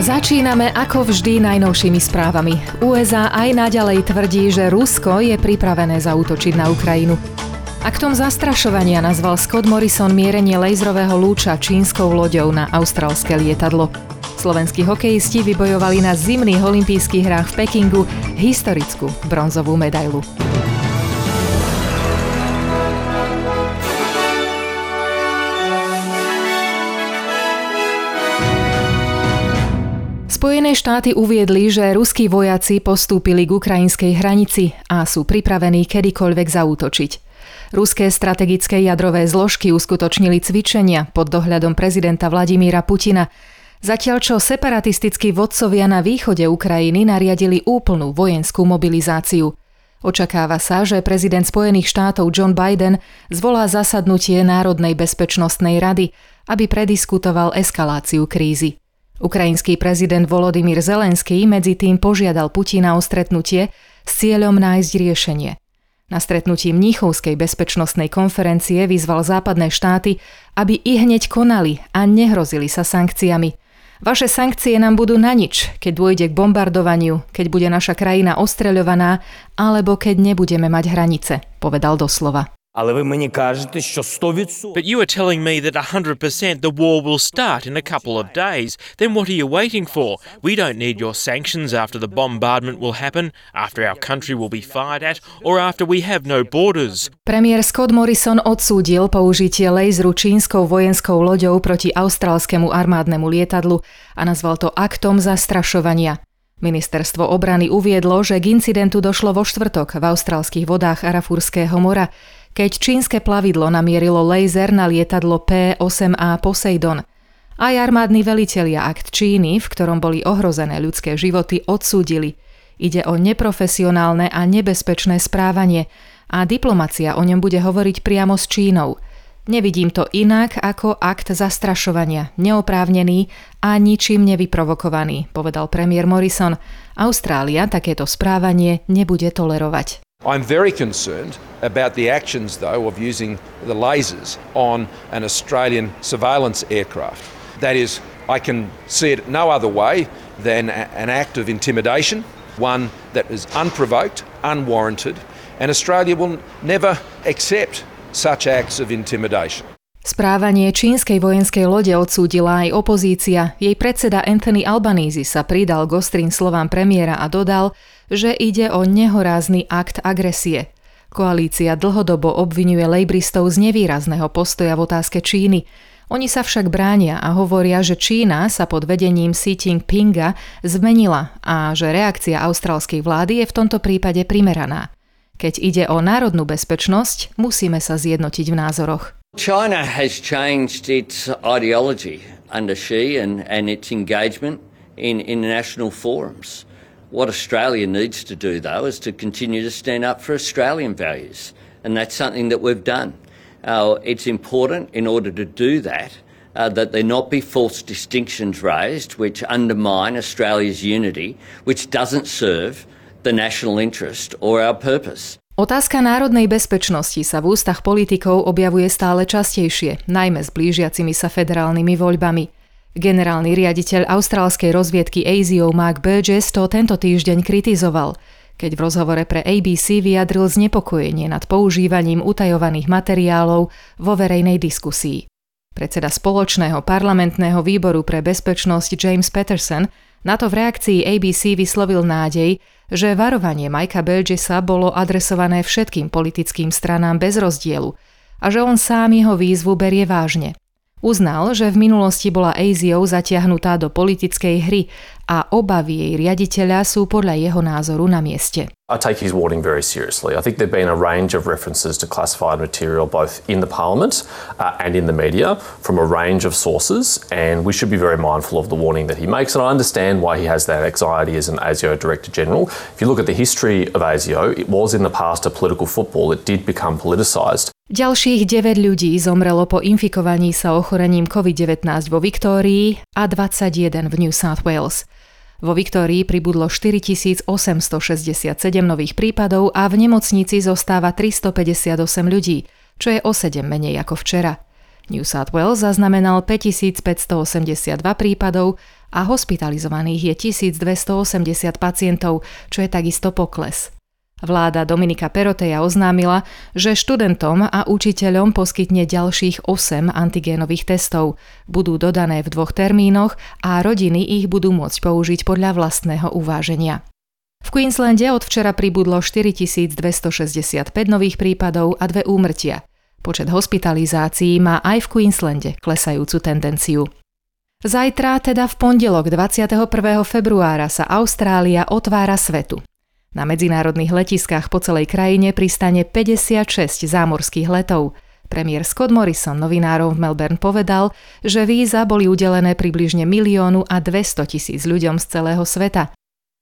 Začíname ako vždy najnovšími správami. USA aj naďalej tvrdí, že Rusko je pripravené zaútočiť na Ukrajinu. Aktom zastrašovania nazval Scott Morrison mierenie laserového lúča čínskou loďou na austrálske lietadlo. Slovenskí hokejisti vybojovali na zimných olympijských hrách v Pekingu historickú bronzovú medailu. Spojené štáty uviedli, že ruskí vojaci postúpili k ukrajinskej hranici a sú pripravení kedykoľvek zaútočiť. Ruské strategické jadrové zložky uskutočnili cvičenia pod dohľadom prezidenta Vladimíra Putina, zatiaľ čo separatistickí vodcovia na východe Ukrajiny nariadili úplnú vojenskú mobilizáciu. Očakáva sa, že prezident Spojených štátov John Biden zvolá zasadnutie Národnej bezpečnostnej rady, aby prediskutoval eskaláciu krízy. Ukrajinský prezident Volodymyr Zelenský medzi tým požiadal Putina o stretnutie s cieľom nájsť riešenie. Na stretnutí Mníchovskej bezpečnostnej konferencie vyzval západné štáty, aby ihneď konali a nehrozili sa sankciami. Vaše sankcie nám budú na nič, keď dôjde k bombardovaniu, keď bude naša krajina ostreľovaná alebo keď nebudeme mať hranice, povedal doslova. Ale vy mi kažete, že 100%. But you are telling me that 100% the war will start in a couple of days. Then what are you waiting for? We don't need your sanctions after the bombardment will happen, after our country will be fired at, or after we have no borders. Premiér Scott Morrison odsúdil použitie laseru čínskou vojenskou loďou proti austrálskemu armádnemu lietadlu a nazval to aktom zastrašovania. Ministerstvo obrany uviedlo, že k incidentu došlo vo štvrtok v austrálskych vodách Arafurského mora, keď čínske plavidlo namierilo laser na lietadlo P-8A Poseidon. Aj armádni velitelia akt Číny, v ktorom boli ohrozené ľudské životy, odsúdili. Ide o neprofesionálne a nebezpečné správanie a diplomacia o ňom bude hovoriť priamo s Čínou. Nevidím to inak ako akt zastrašovania, neoprávnený a ničím nevyprovokovaný, povedal premiér Morrison. Austrália takéto správanie nebude tolerovať. I'm very concerned about the actions though of using the lasers on an Australian surveillance aircraft. That is, I can see it no other way than an act of intimidation, one that is unprovoked, unwarranted, and Australia will never accept such acts of intimidation. Správanie čínskej vojenskej lode odsúdila aj opozícia. Jej predseda Anthony Albanese sa pridal k ostrým slovám premiéra a dodal, že ide o nehorázny akt agresie. Koalícia dlhodobo obviňuje lejbristov z nevýrazného postoja v otázke Číny. Oni sa však bránia a hovoria, že Čína sa pod vedením Xi Jinpinga zmenila a že reakcia austrálskej vlády je v tomto prípade primeraná. Keď ide o národnú bezpečnosť, musíme sa zjednotiť v názoroch. China has changed its ideology under Xi and its engagement in international forums. What Australia needs to do though is to continue to stand up for Australian values, and that's something that we've done. It's important in order to do that that there not be false distinctions raised which undermine Australia's unity, which doesn't serve the national interest or our purpose. Otázka národnej bezpečnosti sa v ústach politikov objavuje stále častejšie, najmä s blížiacimi sa federálnymi voľbami. Generálny riaditeľ austrálskej rozviedky ASIO Mark Burgess to tento týždeň kritizoval, keď v rozhovore pre ABC vyjadril znepokojenie nad používaním utajovaných materiálov vo verejnej diskusii. Predseda spoločného parlamentného výboru pre bezpečnosť James Patterson na to v reakcii ABC vyslovil nádej, že varovanie Mikea Burgessa bolo adresované všetkým politickým stranám bez rozdielu a že on sám jeho výzvu berie vážne. Uznal, že v minulosti bola ASIO zatiahnutá do politickej hry a obavy jej riaditeľa sú podľa jeho názoru na mieste. I take his warning very seriously. I think there've been a range of references to classified material both in the parliament and in the media from a range of sources, and we should be very mindful of the warning that he makes, and I understand why he has that anxiety as an ASIO Director General. If you look at the history of ASIO, it was in the past a political football. It did become politicised. Ďalších 9 ľudí zomrelo po infikovaní sa ochorením COVID-19 vo Viktórii a 21 v New South Wales. Vo Viktórii pribudlo 4867 nových prípadov a v nemocnici zostáva 358 ľudí, čo je o 7 menej ako včera. New South Wales zaznamenal 5582 prípadov a hospitalizovaných je 1280 pacientov, čo je takisto pokles. Vláda Dominika Perroteja oznámila, že študentom a učiteľom poskytne ďalších 8 antigénových testov. Budú dodané v 2 termínoch a rodiny ich budú môcť použiť podľa vlastného uváženia. V Queenslande od včera pribudlo 4265 nových prípadov a 2 úmrtia. Počet hospitalizácií má aj v Queenslande klesajúcu tendenciu. Zajtra, teda v pondelok 21. februára, sa Austrália otvára svetu. Na medzinárodných letiskách po celej krajine pristane 56 zámorských letov. Premiér Scott Morrison novinárom v Melbourne povedal, že víza boli udelené približne 1,200,000 ľuďom z celého sveta.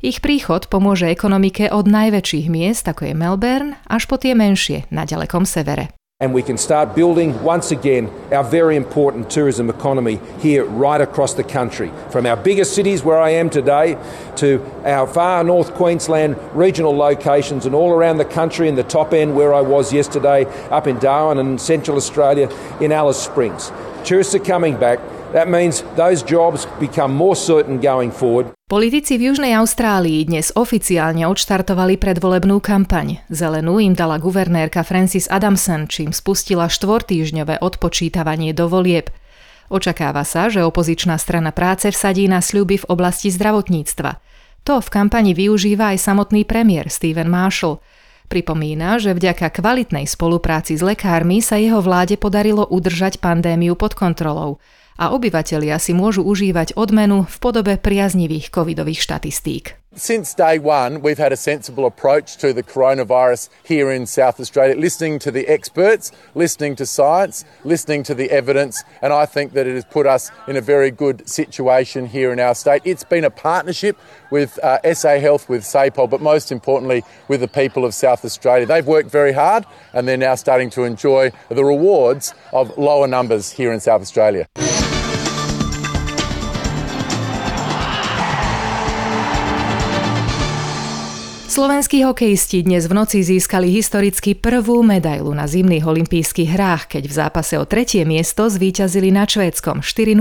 Ich príchod pomôže ekonomike od najväčších miest, ako je Melbourne, až po tie menšie na ďalekom severe. And we can start building once again our very important tourism economy here right across the country, from our biggest cities where I am today to our far north Queensland regional locations and all around the country in the top end where I was yesterday up in Darwin and in Central Australia in Alice Springs. Tourists are coming back. That means those jobs become more certain going forward. Politici v Južnej Austrálii dnes oficiálne odštartovali predvolebnú kampaň. Zelenú im dala guvernérka Francis Adamson, čím spustila 4-týždňové odpočítavanie do volieb. Očakáva sa, že opozičná strana práce vsadí na sľuby v oblasti zdravotníctva. To v kampani využíva aj samotný premiér Steven Marshall. Pripomína, že vďaka kvalitnej spolupráci s lekármi sa jeho vláde podarilo udržať pandémiu pod kontrolou a obyvatelia si môžu užívať odmenu v podobe priaznivých covidových štatistík. Since day one, we've had a sensible approach to the coronavirus here in South Australia, listening to the experts, listening to science, listening to the evidence, and I think that it has put us in a very good situation here in our state. It's been a partnership with SA Health, with SAPOL, but most importantly with the people of South Australia. They've worked very hard and they're now starting to enjoy the rewards of lower numbers here in South Australia. Slovenskí hokejisti dnes v noci získali historicky prvú medailu na zimných olympijských hrách, keď v zápase o 3. miesto zvíťazili nad Švédskom 4-0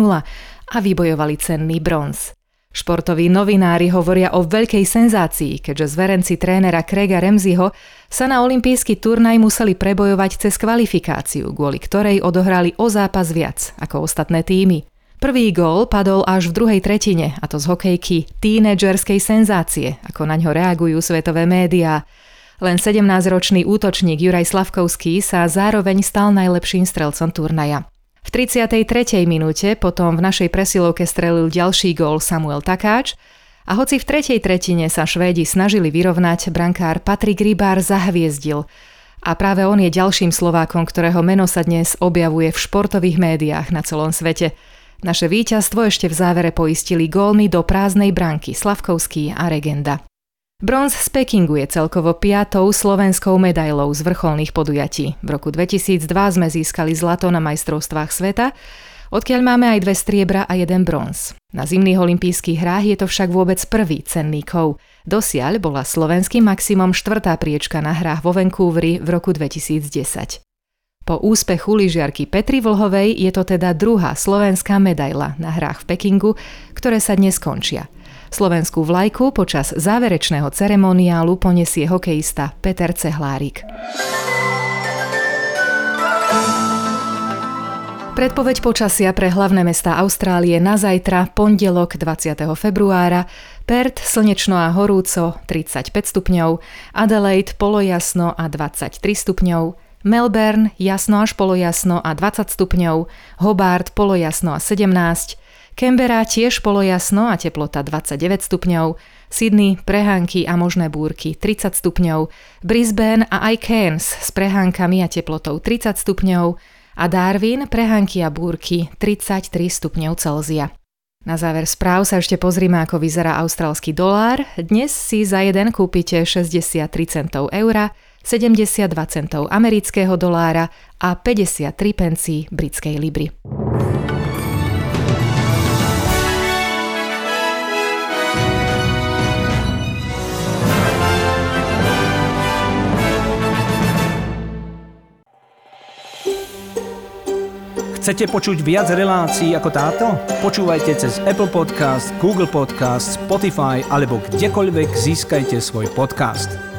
a vybojovali cenný bronz. Športoví novinári hovoria o veľkej senzácii, keďže zverenci trénera Craiga Ramseyho sa na olympijský turnaj museli prebojovať cez kvalifikáciu, kvôli ktorej odohrali o zápas viac ako ostatné týmy. Prvý gól padol až v druhej tretine, a to z hokejky tínedžerskej senzácie, ako naňho reagujú svetové médiá. Len 17-ročný útočník Juraj Slavkovský sa zároveň stal najlepším strelcom turnaja. V 33. minúte potom v našej presilovke strelil ďalší gól Samuel Takáč a hoci v tretej tretine sa Švédi snažili vyrovnať, brankár Patrik Rybár zahviezdil. A práve on je ďalším Slovákom, ktorého meno sa dnes objavuje v športových médiách na celom svete. Naše víťazstvo ešte v závere poistili gólmi do prázdnej bránky Slavkovský a Regenda. Bronz z Pekingu je celkovo 5. slovenskou medailou z vrcholných podujatí. V roku 2002 sme získali zlato na majstrovstvách sveta, odkiaľ máme aj 2 striebra a 1 bronz. Na zimných olympijských hrách je to však vôbec prvý cenný kov. Dosiaľ bola slovenským maximum 4. priečka na hrách vo Vancouveri v roku 2010. Po úspechu lyžiarky Petri Vlhovej je to teda 2. slovenská medaila na hrách v Pekingu, ktoré sa dnes končia. Slovenskú vlajku počas záverečného ceremoniálu poniesie hokejista Peter Cehlárik. Predpoveď počasia pre hlavné mestá Austrálie na zajtra, pondelok 20. februára, Perth slnečno a horúco 35 stupňov, Adelaide polojasno a 23 stupňov, Melbourne jasno až polojasno a 20 stupňov, Hobart polojasno a 17, Canberra tiež polojasno a teplota 29 stupňov, Sydney prehánky a možné búrky 30 stupňov, Brisbane a aj Cairns s prehánkami a teplotou 30 stupňov a Darwin prehánky a búrky 33 stupňov Celzia. Na záver správ sa ešte pozrime, ako vyzerá austrálsky dolár. Dnes si za jeden kúpite 63 centov eura, 72 centov amerického dolára a 53 pencí britskej libry. Chcete počuť viac relácií ako táto? Počúvajte cez Apple Podcast, Google Podcast, Spotify alebo kdekoľvek získajte svoj podcast.